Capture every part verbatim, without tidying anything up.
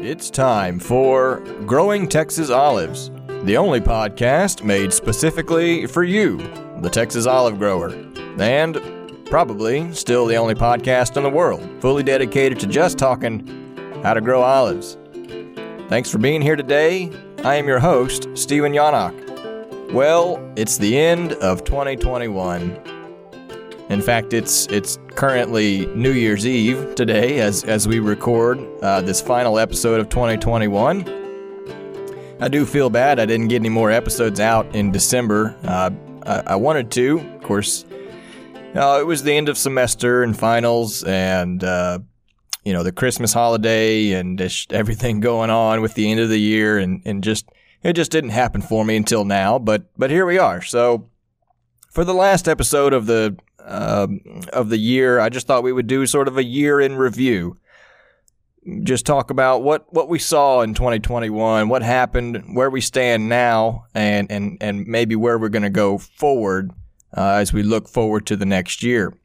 It's time for Growing Texas Olives, the only podcast made specifically for you, the Texas olive grower, and probably still the only podcast in the world fully dedicated to just talking how to grow olives. Thanks for being here today. I am your host, Steven Yannock. Well, it's the end of twenty twenty-one. In fact, it's it's currently New Year's Eve today as, as we record uh, this final episode of twenty twenty-one. I do feel bad I didn't get any more episodes out in December. Uh, I, I wanted to, of course. Uh, it was the end of semester and finals and, uh, you know, the Christmas holiday and just everything going on with the end of the year. And, and just it just didn't happen for me until now. But but here we are. So for the last episode of the uh, of the year, I just thought we would do sort of a year in review. Just talk about what, what we saw in twenty twenty-one, what happened, where we stand now, and and, and maybe where we're going to go forward uh, as we look forward to the next year.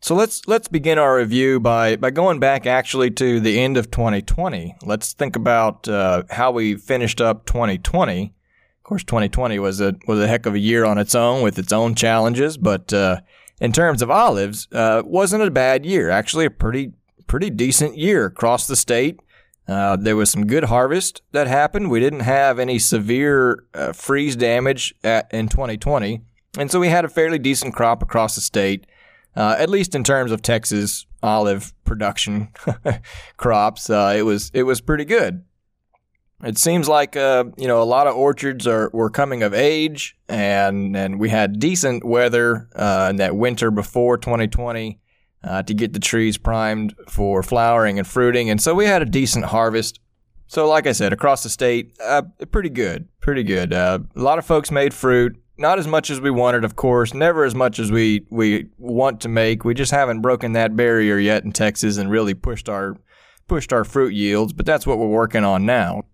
So let's let's begin our review by, by going back actually to the end of twenty twenty. Let's think about uh, how we finished up twenty twenty. Of course, twenty twenty was a was a heck of a year on its own with its own challenges, but uh, in terms of olives, uh, wasn't a bad year. Actually, a pretty Pretty decent year across the state. Uh, there was some good harvest that happened. We didn't have any severe uh, freeze damage at, in twenty twenty, and so we had a fairly decent crop across the state, uh, at least in terms of Texas olive production crops. Uh, it was it was pretty good. It seems like uh, you know a lot of orchards are were coming of age, and and we had decent weather uh, in that winter before twenty twenty. Uh, to get the trees primed for flowering and fruiting. And so we had a decent harvest. So like I said, across the state, uh, pretty good, pretty good. Uh, a lot of folks made fruit, not as much as we wanted, of course, never as much as we, we want to make. We just haven't broken that barrier yet in Texas and really pushed our, pushed our fruit yields, but that's what we're working on now.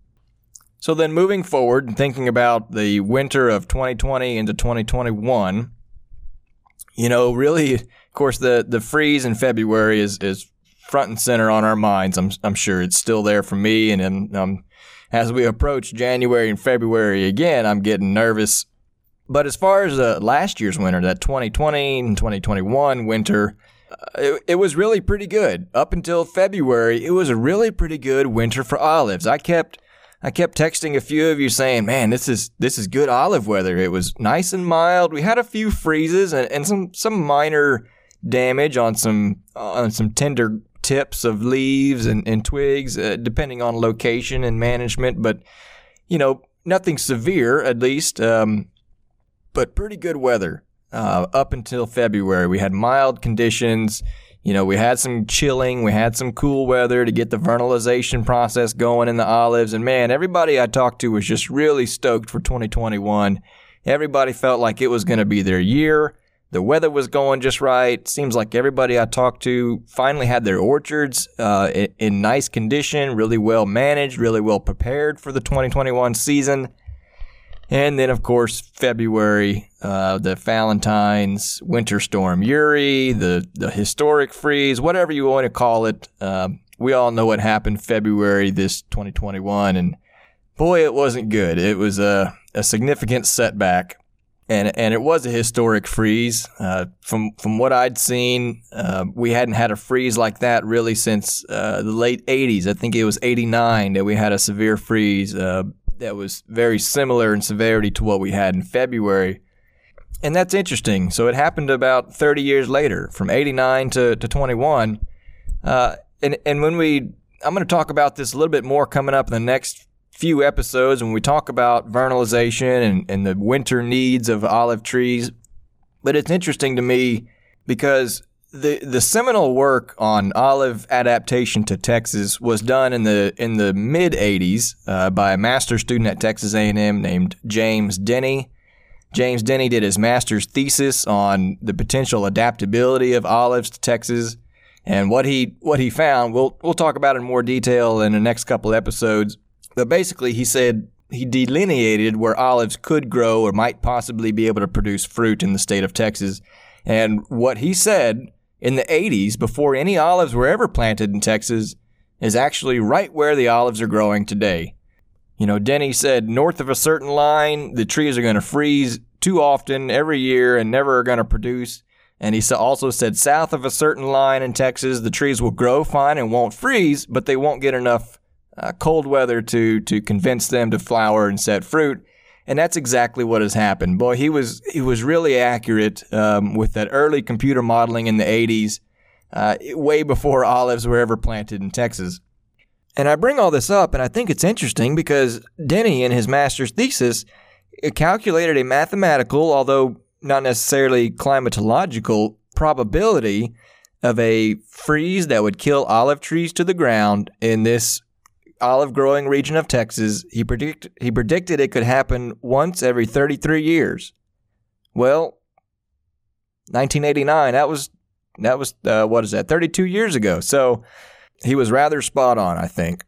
So then moving forward and thinking about the winter of twenty twenty into twenty twenty-one, you know, really... Of course, the, the freeze in February is, is front and center on our minds. I'm I'm sure it's still there for me. And, and um, as we approach January and February again, I'm getting nervous. But as far as uh, last year's winter, that twenty twenty and twenty twenty-one winter, uh, it, it was really pretty good. Up until February, it was a really pretty good winter for olives. I kept I kept texting a few of you saying, man, this is this is good olive weather. It was nice and mild. We had a few freezes and, and some, some minor damage on some on some tender tips of leaves and, and twigs, uh, depending on location and management, but you know nothing severe at least, um, but pretty good weather uh, up until February. We had mild conditions, you know we had some chilling, we had some cool weather to get the vernalization process going in the olives, and man, everybody I talked to was just really stoked for twenty twenty-one. Everybody felt like it was going to be their year. The weather was going just right. Seems like everybody I talked to finally had their orchards uh, in, in nice condition, really well managed, really well prepared for the twenty twenty-one season. And then, of course, February, uh, the Valentine's, winter storm U R I, the, the historic freeze, whatever you want to call it. Uh, we all know what happened February this twenty twenty-one, and boy, it wasn't good. It was a, a significant setback. And and it was a historic freeze. Uh, from from what I'd seen, uh, we hadn't had a freeze like that really since uh, the late eighties. I think it was eighty-nine that we had a severe freeze uh, that was very similar in severity to what we had in February. And that's interesting. So it happened about thirty years later, from eighty-nine to, to twenty-one. Uh, and, and when we, I'm going to talk about this a little bit more coming up in the next few episodes when we talk about vernalization and, and the winter needs of olive trees. But it's interesting to me because the the seminal work on olive adaptation to Texas was done in the in the mid-eighties uh, by a master's student at Texas A and M named James Denny. James Denny did his master's thesis on the potential adaptability of olives to Texas, and what he what he found, we'll we'll talk about in more detail in the next couple episodes. But basically, he said he delineated where olives could grow or might possibly be able to produce fruit in the state of Texas. And what he said in the eighties, before any olives were ever planted in Texas, is actually right where the olives are growing today. You know, Denny said north of a certain line, the trees are going to freeze too often every year and never are going to produce. And he also said south of a certain line in Texas, the trees will grow fine and won't freeze, but they won't get enough uh, cold weather to to convince them to flower and set fruit. And that's exactly what has happened. Boy, he was he was really accurate um, with that early computer modeling in the eighties, uh, way before olives were ever planted in Texas. And I bring all this up, and I think it's interesting because Denny, in his master's thesis, calculated a mathematical, although not necessarily climatological, probability of a freeze that would kill olive trees to the ground in this olive-growing region of Texas. He predict he predicted it could happen once every thirty-three years. Well, nineteen eighty-nine. That was that was uh, what is that? thirty-two years ago. So he was rather spot on, I think.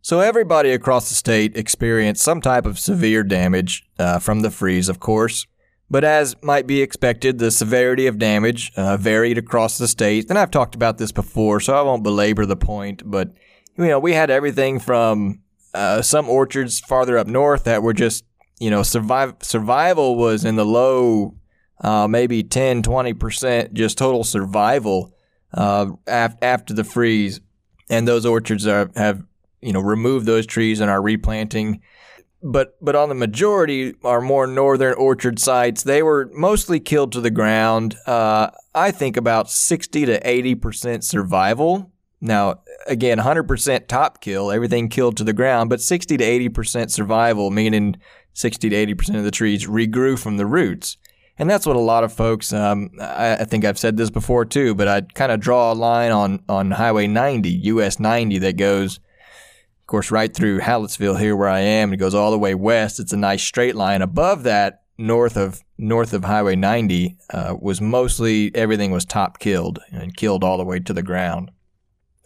So everybody across the state experienced some type of severe damage uh, from the freeze, of course. But as might be expected, the severity of damage uh, varied across the state. And I've talked about this before, so I won't belabor the point, but you know, we had everything from uh, some orchards farther up north that were just, you know, survive, survival was in the low, uh, maybe ten, twenty percent, just total survival uh, af- after the freeze. And those orchards are, have, you know, removed those trees and are replanting. But but on the majority, our more northern orchard sites, they were mostly killed to the ground. Uh, I think about sixty to eighty percent survival. Now, again, one hundred percent top kill, everything killed to the ground, but sixty to eighty percent survival, meaning sixty to eighty percent of the trees regrew from the roots. And that's what a lot of folks, um, I, I think I've said this before too, but I kind of draw a line on, on Highway ninety, U S ninety, that goes, of course, right through Hallettsville here where I am. It goes all the way west. It's a nice straight line. Above that, north of north of Highway ninety, uh, was mostly, everything was top killed and killed all the way to the ground.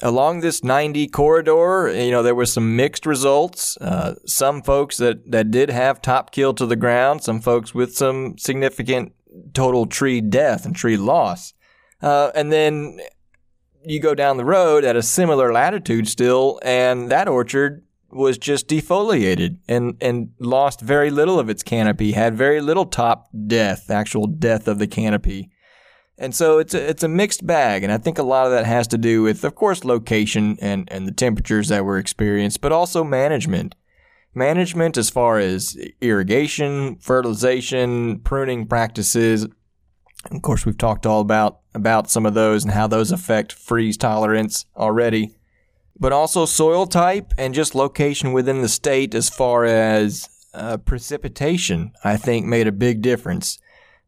Along this ninety corridor, you know, there was some mixed results. Uh, some folks that, that did have top kill to the ground, some folks with some significant total tree death and tree loss. Uh, and then you go down the road at a similar latitude still, and that orchard was just defoliated and, and lost very little of its canopy, had very little top death, actual death of the canopy. And so it's a, it's a mixed bag, and I think a lot of that has to do with, of course, location and, and the temperatures that were experienced, but also management. Management as far as irrigation, fertilization, pruning practices. Of course, we've talked all about, about some of those and how those affect freeze tolerance already, but also soil type and just location within the state as far as uh, precipitation, I think, made a big difference.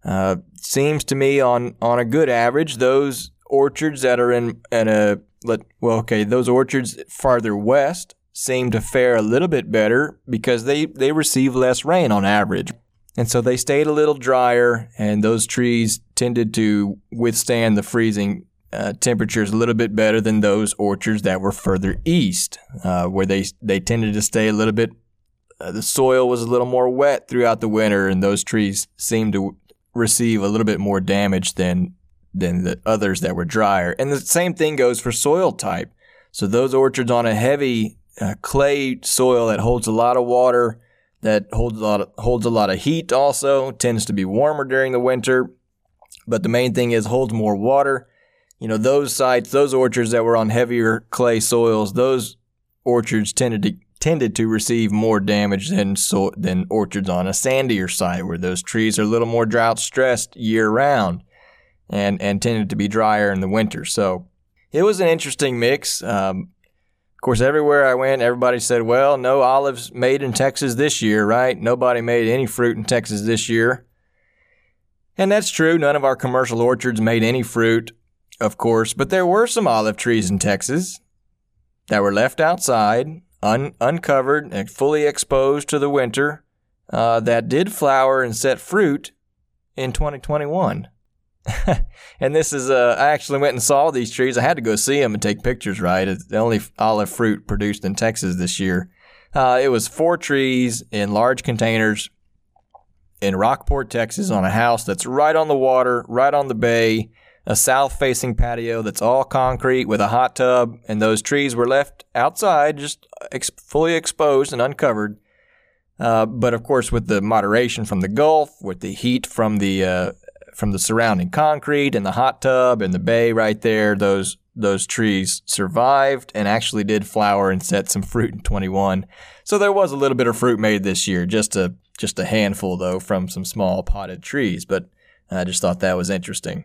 Uh, seems to me on, on a good average, those orchards that are in, in a, let, well, okay, those orchards farther west seem to fare a little bit better because they, they receive less rain on average. And so they stayed a little drier, and those trees tended to withstand the freezing uh, temperatures a little bit better than those orchards that were further east, uh, where they, they tended to stay a little bit, uh, the soil was a little more wet throughout the winter, and those trees seemed to receive a little bit more damage than than the others that were drier. And the same thing goes for soil type. So those orchards on a heavy uh, clay soil that holds a lot of water, that holds a lot of, holds a lot of heat also, tends to be warmer during the winter, but the main thing is holds more water. You know, those sites, those orchards that were on heavier clay soils, those orchards tended to tended to receive more damage than so, than orchards on a sandier site where those trees are a little more drought-stressed year-round and, and tended to be drier in the winter. So it was an interesting mix. Um, of course, everywhere I went, everybody said, well, no olives made in Texas this year, right? Nobody made any fruit in Texas this year. And that's true. None of our commercial orchards made any fruit, of course, but there were some olive trees in Texas that were left outside, Un- uncovered and fully exposed to the winter, uh, that did flower and set fruit in twenty twenty-one. And this is, uh, I actually went and saw these trees. I had to go see them and take pictures, right? It's the only olive fruit produced in Texas this year. Uh, it was four trees in large containers in Rockport, Texas, on a house that's right on the water, right on the bay, a south-facing patio that's all concrete with a hot tub, and those trees were left outside, just ex- fully exposed and uncovered. Uh, but, of course, with the moderation from the Gulf, with the heat from the uh, from the surrounding concrete and the hot tub and the bay right there, those those trees survived and actually did flower and set some fruit in twenty-one. So there was a little bit of fruit made this year, just a, just a handful, though, from some small potted trees. But I just thought that was interesting.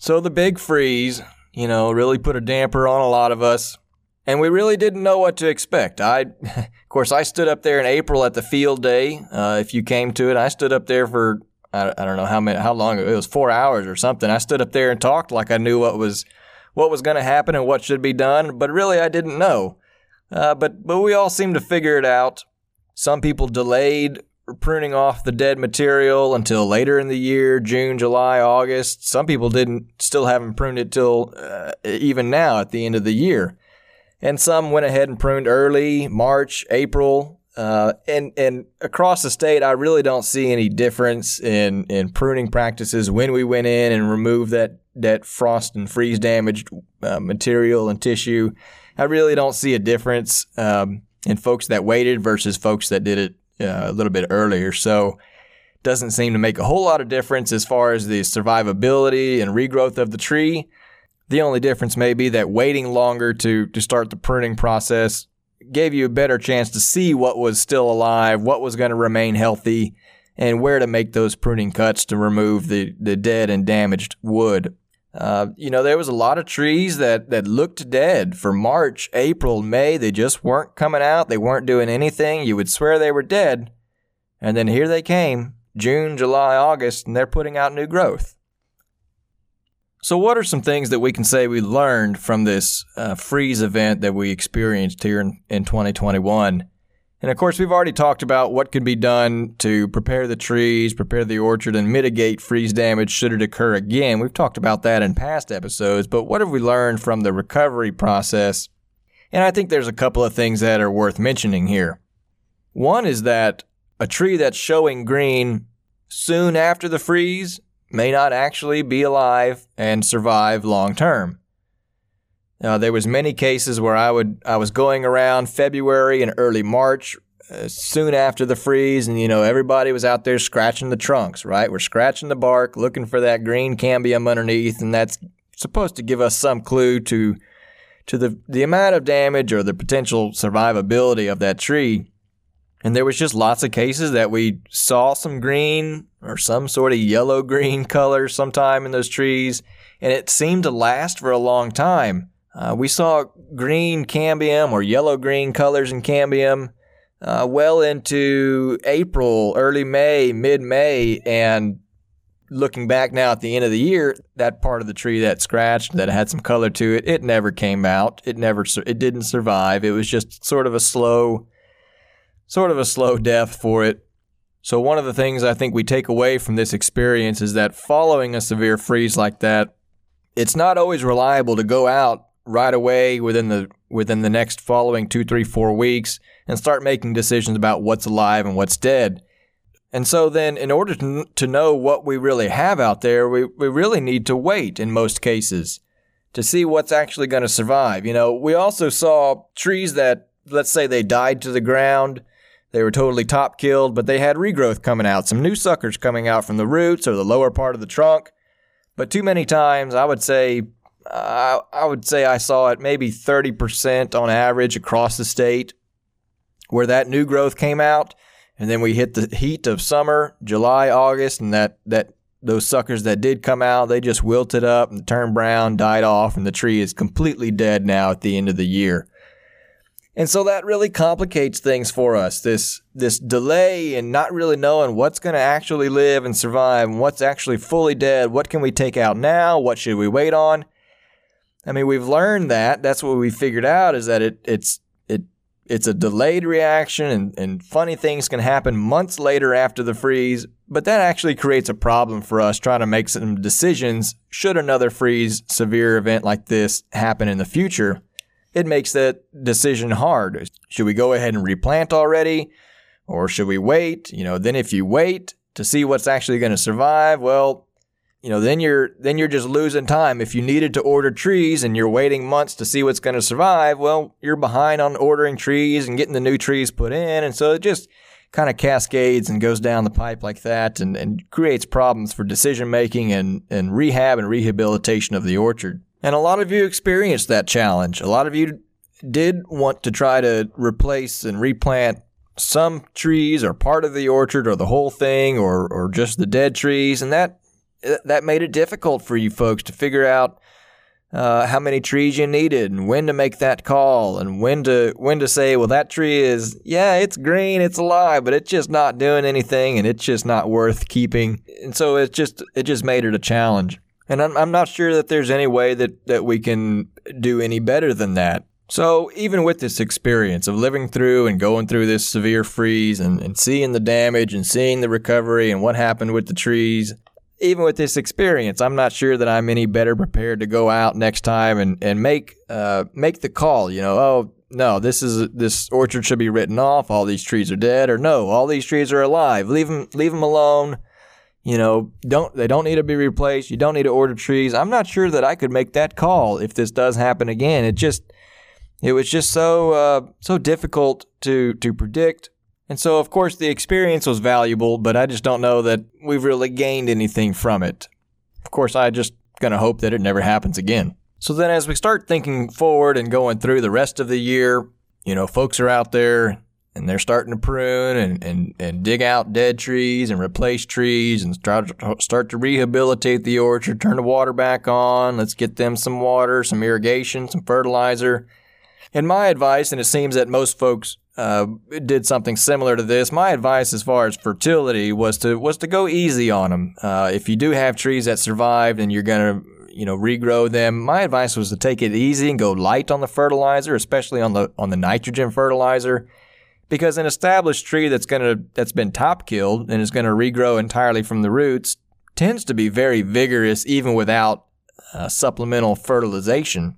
So the big freeze, you know, really put a damper on a lot of us. And we really didn't know what to expect. I, of course, I stood up there in April at the field day. Uh, if you came to it, I stood up there for, I, I don't know how many, how long, it was four hours or something. I stood up there and talked like I knew what was, what was going to happen and what should be done. But really, I didn't know. Uh, but, but we all seemed to figure it out. Some people delayed pruning off the dead material until later in the year, June, July, August. Some people didn't, still haven't pruned it till uh, even now at the end of the year. And some went ahead and pruned early, March, April. Uh, and, and across the state, I really don't see any difference in, in pruning practices when we went in and removed that, that frost and freeze damaged uh, material and tissue. I really don't see a difference um, in folks that waited versus folks that did it uh, a little bit earlier. So it doesn't seem to make a whole lot of difference as far as the survivability and regrowth of the tree. The only difference may be that waiting longer to, to start the pruning process gave you a better chance to see what was still alive, what was going to remain healthy, and where to make those pruning cuts to remove the, the dead and damaged wood. Uh, you know, there was a lot of trees that, that looked dead for March, April, May. They just weren't coming out. They weren't doing anything. You would swear they were dead. And then here they came, June, July, August, and they're putting out new growth. So what are some things that we can say we learned from this uh, freeze event that we experienced here in, in twenty twenty-one? And, of course, we've already talked about what could be done to prepare the trees, prepare the orchard, and mitigate freeze damage should it occur again. We've talked about that in past episodes, but what have we learned from the recovery process? And I think there's a couple of things that are worth mentioning here. One is that a tree that's showing green soon after the freeze may not actually be alive and survive long term. Uh, there was many cases where I would I was going around February and early March, uh, soon after the freeze, and you know everybody was out there scratching the trunks, right? We're scratching the bark, looking for that green cambium underneath, and that's supposed to give us some clue to to the the amount of damage or the potential survivability of that tree. And there was just lots of cases that we saw some green or some sort of yellow-green color sometime in those trees, and it seemed to last for a long time. Uh, we saw green cambium or yellow-green colors in cambium uh, well into April, early May, mid-May, and looking back now at the end of the year, that part of the tree that scratched, that had some color to it, it never came out. It never, it didn't survive. It was just sort of a slow... Sort of a slow death for it. So one of the things I think we take away from this experience is that following a severe freeze like that, it's not always reliable to go out right away within the within the next following two, three, four weeks and start making decisions about what's alive and what's dead. And so then in order to, to know what we really have out there, we, we really need to wait in most cases to see what's actually going to survive. You know, we also saw trees that, let's say they died to the ground, they were totally top killed, but they had regrowth coming out, some new suckers coming out from the roots or the lower part of the trunk. But too many times, I would say, uh, I would say I saw it maybe thirty percent on average across the state, where that new growth came out, and then we hit the heat of summer, July, August, and that that those suckers that did come out, they just wilted up and turned brown, died off, and the tree is completely dead now at the end of the year. And so that really complicates things for us, this this delay and not really knowing what's going to actually live and survive and what's actually fully dead. What can we take out now? What should we wait on? I mean, we've learned that. That's what we figured out is that it it's it it's a delayed reaction and, and funny things can happen months later after the freeze. But that actually creates a problem for us trying to make some decisions should another freeze, severe event like this happen in the future. it makes that decision hard. Should we go ahead and replant already, or should we wait? You know, then if you wait to see what's actually going to survive, well, you know, then you're then you're just losing time. If you needed to order trees and you're waiting months to see what's going to survive, well, you're behind on ordering trees and getting the new trees put in. And so it just kind of cascades and goes down the pipe like that, and, and creates problems for decision making and, and rehab and rehabilitation of the orchard. And a lot of you experienced that challenge. A lot of you did want to try to replace and replant some trees or part of the orchard or the whole thing or or just the dead trees, and that That made it difficult for you folks to figure out uh, how many trees you needed and when to make that call and when to when to say, well, that tree is, yeah, it's green, it's alive, but it's just not doing anything and it's just not worth keeping. And so it just it just made it a challenge. And I'm, I'm not sure that there's any way that, that we can do any better than that. So even with this experience of living through and going through this severe freeze and, and seeing the damage and seeing the recovery and what happened with the trees, even with this experience, I'm not sure that I'm any better prepared to go out next time and, and make uh, make the call, you know, oh, no, this is this orchard should be written off. All these trees are dead. Or no, all these trees are alive. Leave them, leave them alone. You know, don't they don't need to be replaced. You don't need to order trees. I'm not sure that I could make that call if this does happen again. It just it was just so uh, so difficult to to predict. And so, of course, the experience was valuable, but I just don't know that we've really gained anything from it. Of course, I'm just going to hope that it never happens again. So then as we start thinking forward and going through the rest of the year, you know, folks are out there and they're starting to prune and, and, and dig out dead trees and replace trees and start to, start to rehabilitate the orchard, turn the water back on. Let's get them some water, some irrigation, some fertilizer. And my advice, and it seems that most folks Uh, did something similar to this. My advice as far as fertility was to was to go easy on them. Uh, if you do have trees that survived and you're gonna you know regrow them, my advice was to take it easy and go light on the fertilizer, especially on the on the nitrogen fertilizer, because an established tree that's gonna that's been top killed and is gonna regrow entirely from the roots tends to be very vigorous even without uh, supplemental fertilization.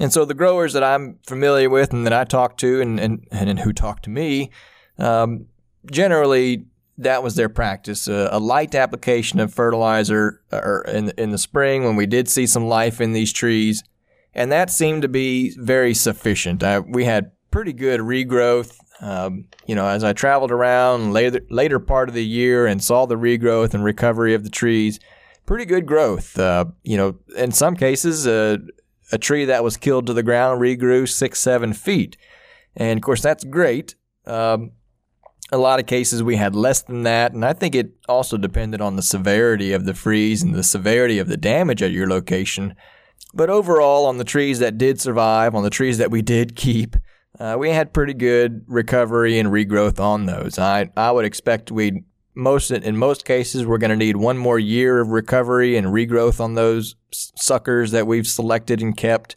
And so the growers that I'm familiar with and that I talk to and, and, and who talk to me, um, generally that was their practice, uh, a light application of fertilizer or in, in the spring when we did see some life in these trees. And that seemed to be very sufficient. I, we had pretty good regrowth. Um, you know, as I traveled around later, later part of the year and saw the regrowth and recovery of the trees, pretty good growth. Uh, you know, in some cases, uh, a tree that was killed to the ground regrew six, seven feet. And, of course, that's great. Um, a lot of cases we had less than that, and I think it also depended on the severity of the freeze and the severity of the damage at your location. But overall, on the trees that did survive, on the trees that we did keep, uh, we had pretty good recovery and regrowth on those. I, I would expect we'd most in most cases, we're going to need one more year of recovery and regrowth on those suckers that we've selected and kept.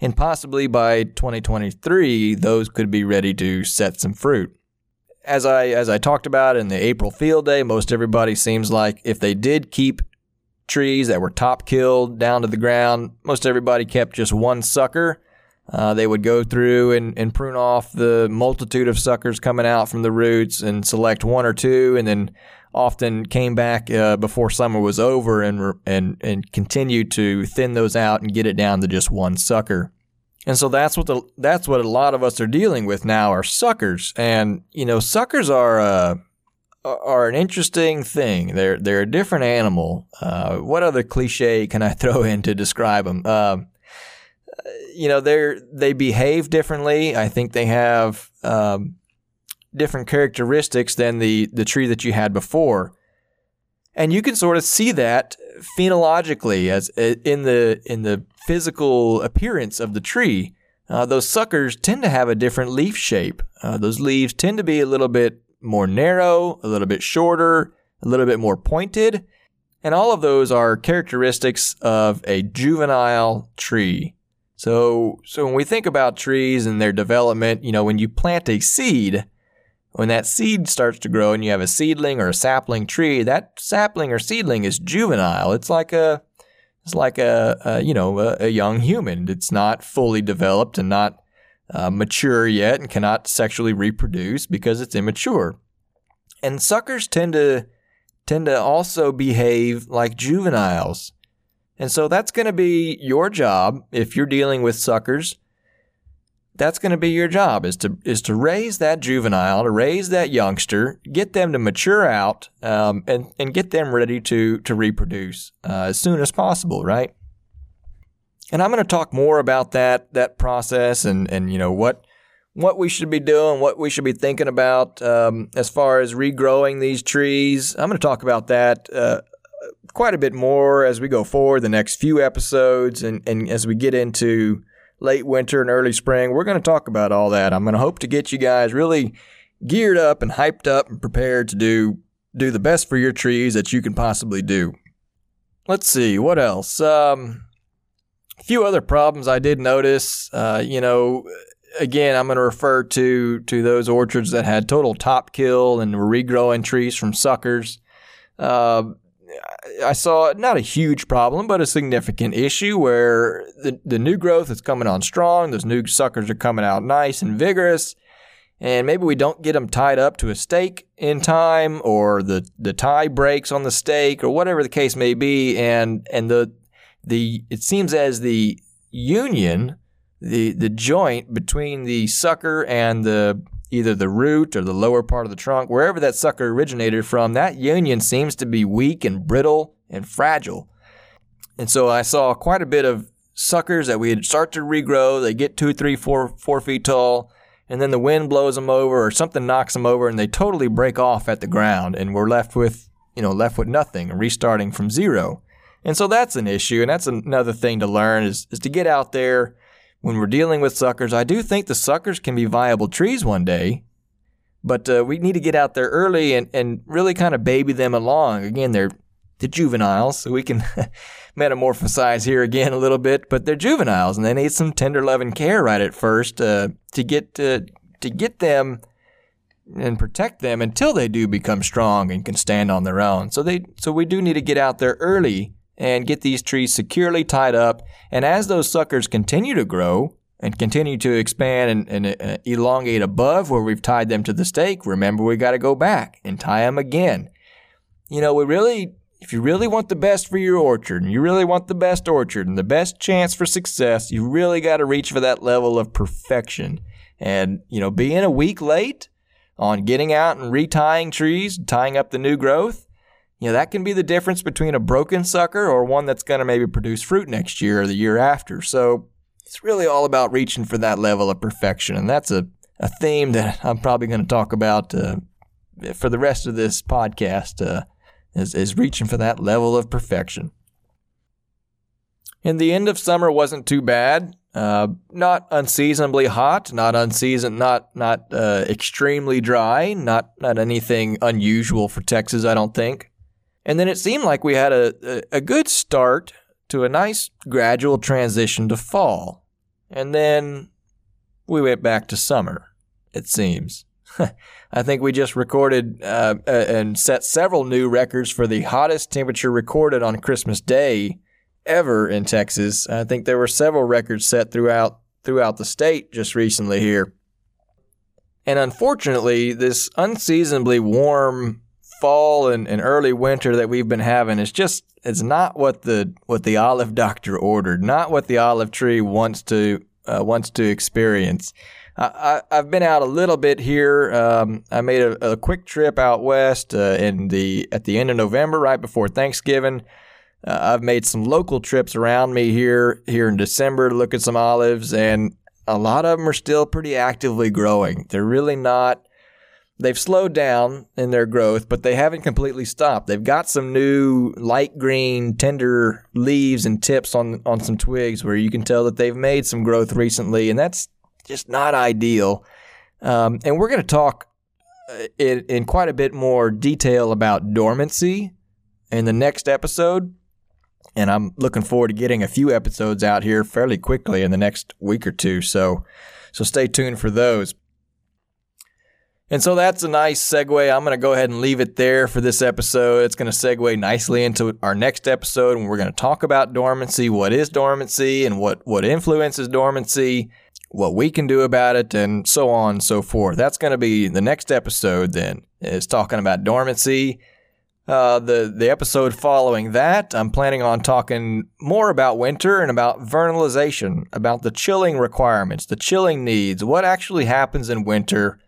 And possibly by twenty twenty-three, those could be ready to set some fruit. As I as I talked about in the April field day, most everybody seems like if they did keep trees that were top killed down to the ground, most everybody kept just one sucker. Uh, they would go through and, and prune off the multitude of suckers coming out from the roots and select one or two, and then often came back uh, before summer was over and and and continued to thin those out and get it down to just one sucker. And so that's what the that's what a lot of us are dealing with now are suckers. And you know, suckers are uh, are an interesting thing. They're they're a different animal. Uh, what other cliche can I throw in to describe them? Uh, You know, they they behave differently. I think they have um, different characteristics than the, the tree that you had before, and you can sort of see that phenologically as in the in the physical appearance of the tree. Uh, those suckers tend to have a different leaf shape. Uh, those leaves tend to be a little bit more narrow, a little bit shorter, a little bit more pointed, and all of those are characteristics of a juvenile tree. So so when we think about trees and their development, you know, when you plant a seed, when that seed starts to grow and you have a seedling or a sapling tree, that sapling or seedling is juvenile. It's like a is like a, a you know a, a young human. It's not fully developed and not uh, mature yet, and cannot sexually reproduce because it's immature. And suckers tend to tend to also behave like juveniles. And so that's going to be your job if you're dealing with suckers. That's going to be your job is to is to raise that juvenile, to raise that youngster, get them to mature out, um, and and get them ready to to reproduce uh, as soon as possible, right? And I'm going to talk more about that that process and and you know what what we should be doing, what we should be thinking about um, as far as regrowing these trees. I'm going to talk about that uh, quite a bit more as we go forward the next few episodes, and and as we get into late winter and early spring. We're going to talk about all that. I'm going to hope to get you guys really geared up and hyped up and prepared to do do the best for your trees that you can possibly do. Let's see, what else? Um, a few other problems I did notice. Uh, you know, again, I'm going to refer to, to those orchards that had total top kill and were regrowing trees from suckers. Uh, I saw not a huge problem, but a significant issue where the, the new growth is coming on strong. Those new suckers are coming out nice and vigorous, and maybe we don't get them tied up to a stake in time, or the, the tie breaks on the stake, or whatever the case may be. And and the the it seems as the union, the the joint between the sucker and the either the root or the lower part of the trunk, wherever that sucker originated from, that union seems to be weak and brittle and fragile. And so I saw quite a bit of suckers that we had start to regrow. They get two, three, four, four feet tall, and then the wind blows them over or something knocks them over, and they totally break off at the ground, and we're left with, you know, left with nothing and restarting from zero. And so that's an issue, and that's another thing to learn is, is to get out there. When we're dealing with suckers, I do think the suckers can be viable trees one day, but uh, we need to get out there early and, and really kind of baby them along. Again, they're the juveniles, so we can metamorphosize here again a little bit, but they're juveniles, and they need some tender love and care right at first uh, to get uh, to get them and protect them until they do become strong and can stand on their own. So they so we do need to get out there early and get these trees securely tied up. And as those suckers continue to grow and continue to expand and, and uh, elongate above where we've tied them to the stake, remember, we got to go back and tie them again. You know, we really, if you really want the best for your orchard, and you really want the best orchard and the best chance for success, you really got to reach for that level of perfection. And, you know, being a week late on getting out and retying trees, tying up the new growth, you know, that can be the difference between a broken sucker or one that's going to maybe produce fruit next year or the year after. So it's really all about reaching for that level of perfection. And that's a, a theme that I'm probably going to talk about uh, for the rest of this podcast uh, is, is reaching for that level of perfection. And the end of summer wasn't too bad. Uh, not unseasonably hot, not unseason, not not uh, extremely dry, not not anything unusual for Texas, I don't think. And then it seemed like we had a, a good start to a nice gradual transition to fall. And then we went back to summer, it seems. I think we just recorded uh, and set several new records for the hottest temperature recorded on Christmas Day ever in Texas. I think there were several records set throughout throughout the state just recently here. And unfortunately, this unseasonably warm fall and, and early winter that we've been having is just, it's not what the what the olive doctor ordered, not what the olive tree wants to uh, wants to experience. I, I, I've been out a little bit here. Um, I made a, a quick trip out west uh, in the at the end of November, right before Thanksgiving. Uh, I've made some local trips around me here here in December to look at some olives, and a lot of them are still pretty actively growing. They're really not. They've slowed down in their growth, but they haven't completely stopped. They've got some new light green, tender leaves and tips on, on some twigs where you can tell that they've made some growth recently, and that's just not ideal. Um, and we're going to talk in, in quite a bit more detail about dormancy in the next episode, and I'm looking forward to getting a few episodes out here fairly quickly in the next week or two, so so stay tuned for those. And so that's a nice segue. I'm going to go ahead and leave it there for this episode. It's going to segue nicely into our next episode, and we're going to talk about dormancy, what is dormancy, and what, what influences dormancy, what we can do about it, and so on and so forth. That's going to be the next episode then, is talking about dormancy. Uh, the, the episode following that, I'm planning on talking more about winter and about vernalization, about the chilling requirements, the chilling needs, what actually happens in winter,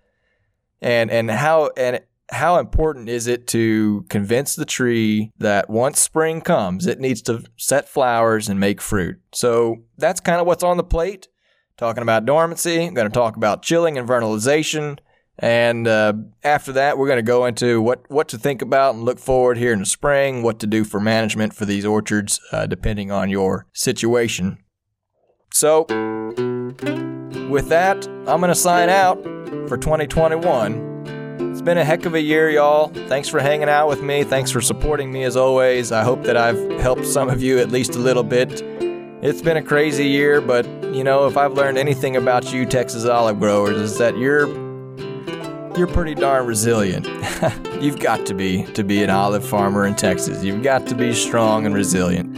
and and how and how important is it to convince the tree that once spring comes, it needs to set flowers and make fruit. So that's kind of what's on the plate. Talking about dormancy, I'm going to talk about chilling and vernalization. And uh, after that, we're going to go into what, what to think about and look forward here in the spring, what to do for management for these orchards, uh, depending on your situation. So with that, I'm going to sign out for twenty twenty-one. It's been a heck of a year, y'all. Thanks for hanging out with me. Thanks for supporting me as always. I hope that I've helped some of you at least a little bit. It's been a crazy year, but, you know, if I've learned anything about you Texas olive growers, is that you're you're pretty darn resilient. You've got to be to be an olive farmer in Texas. You've got to be strong and resilient.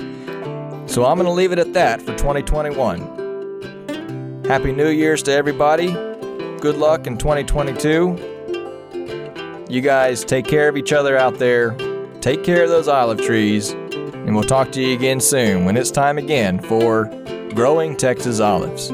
So I'm going to leave it at that for twenty twenty-one. Happy New Year's to everybody. Good luck in twenty twenty-two. You guys take care of each other out there. Take care of those olive trees. And we'll talk to you again soon when it's time again for Growing Texas Olives.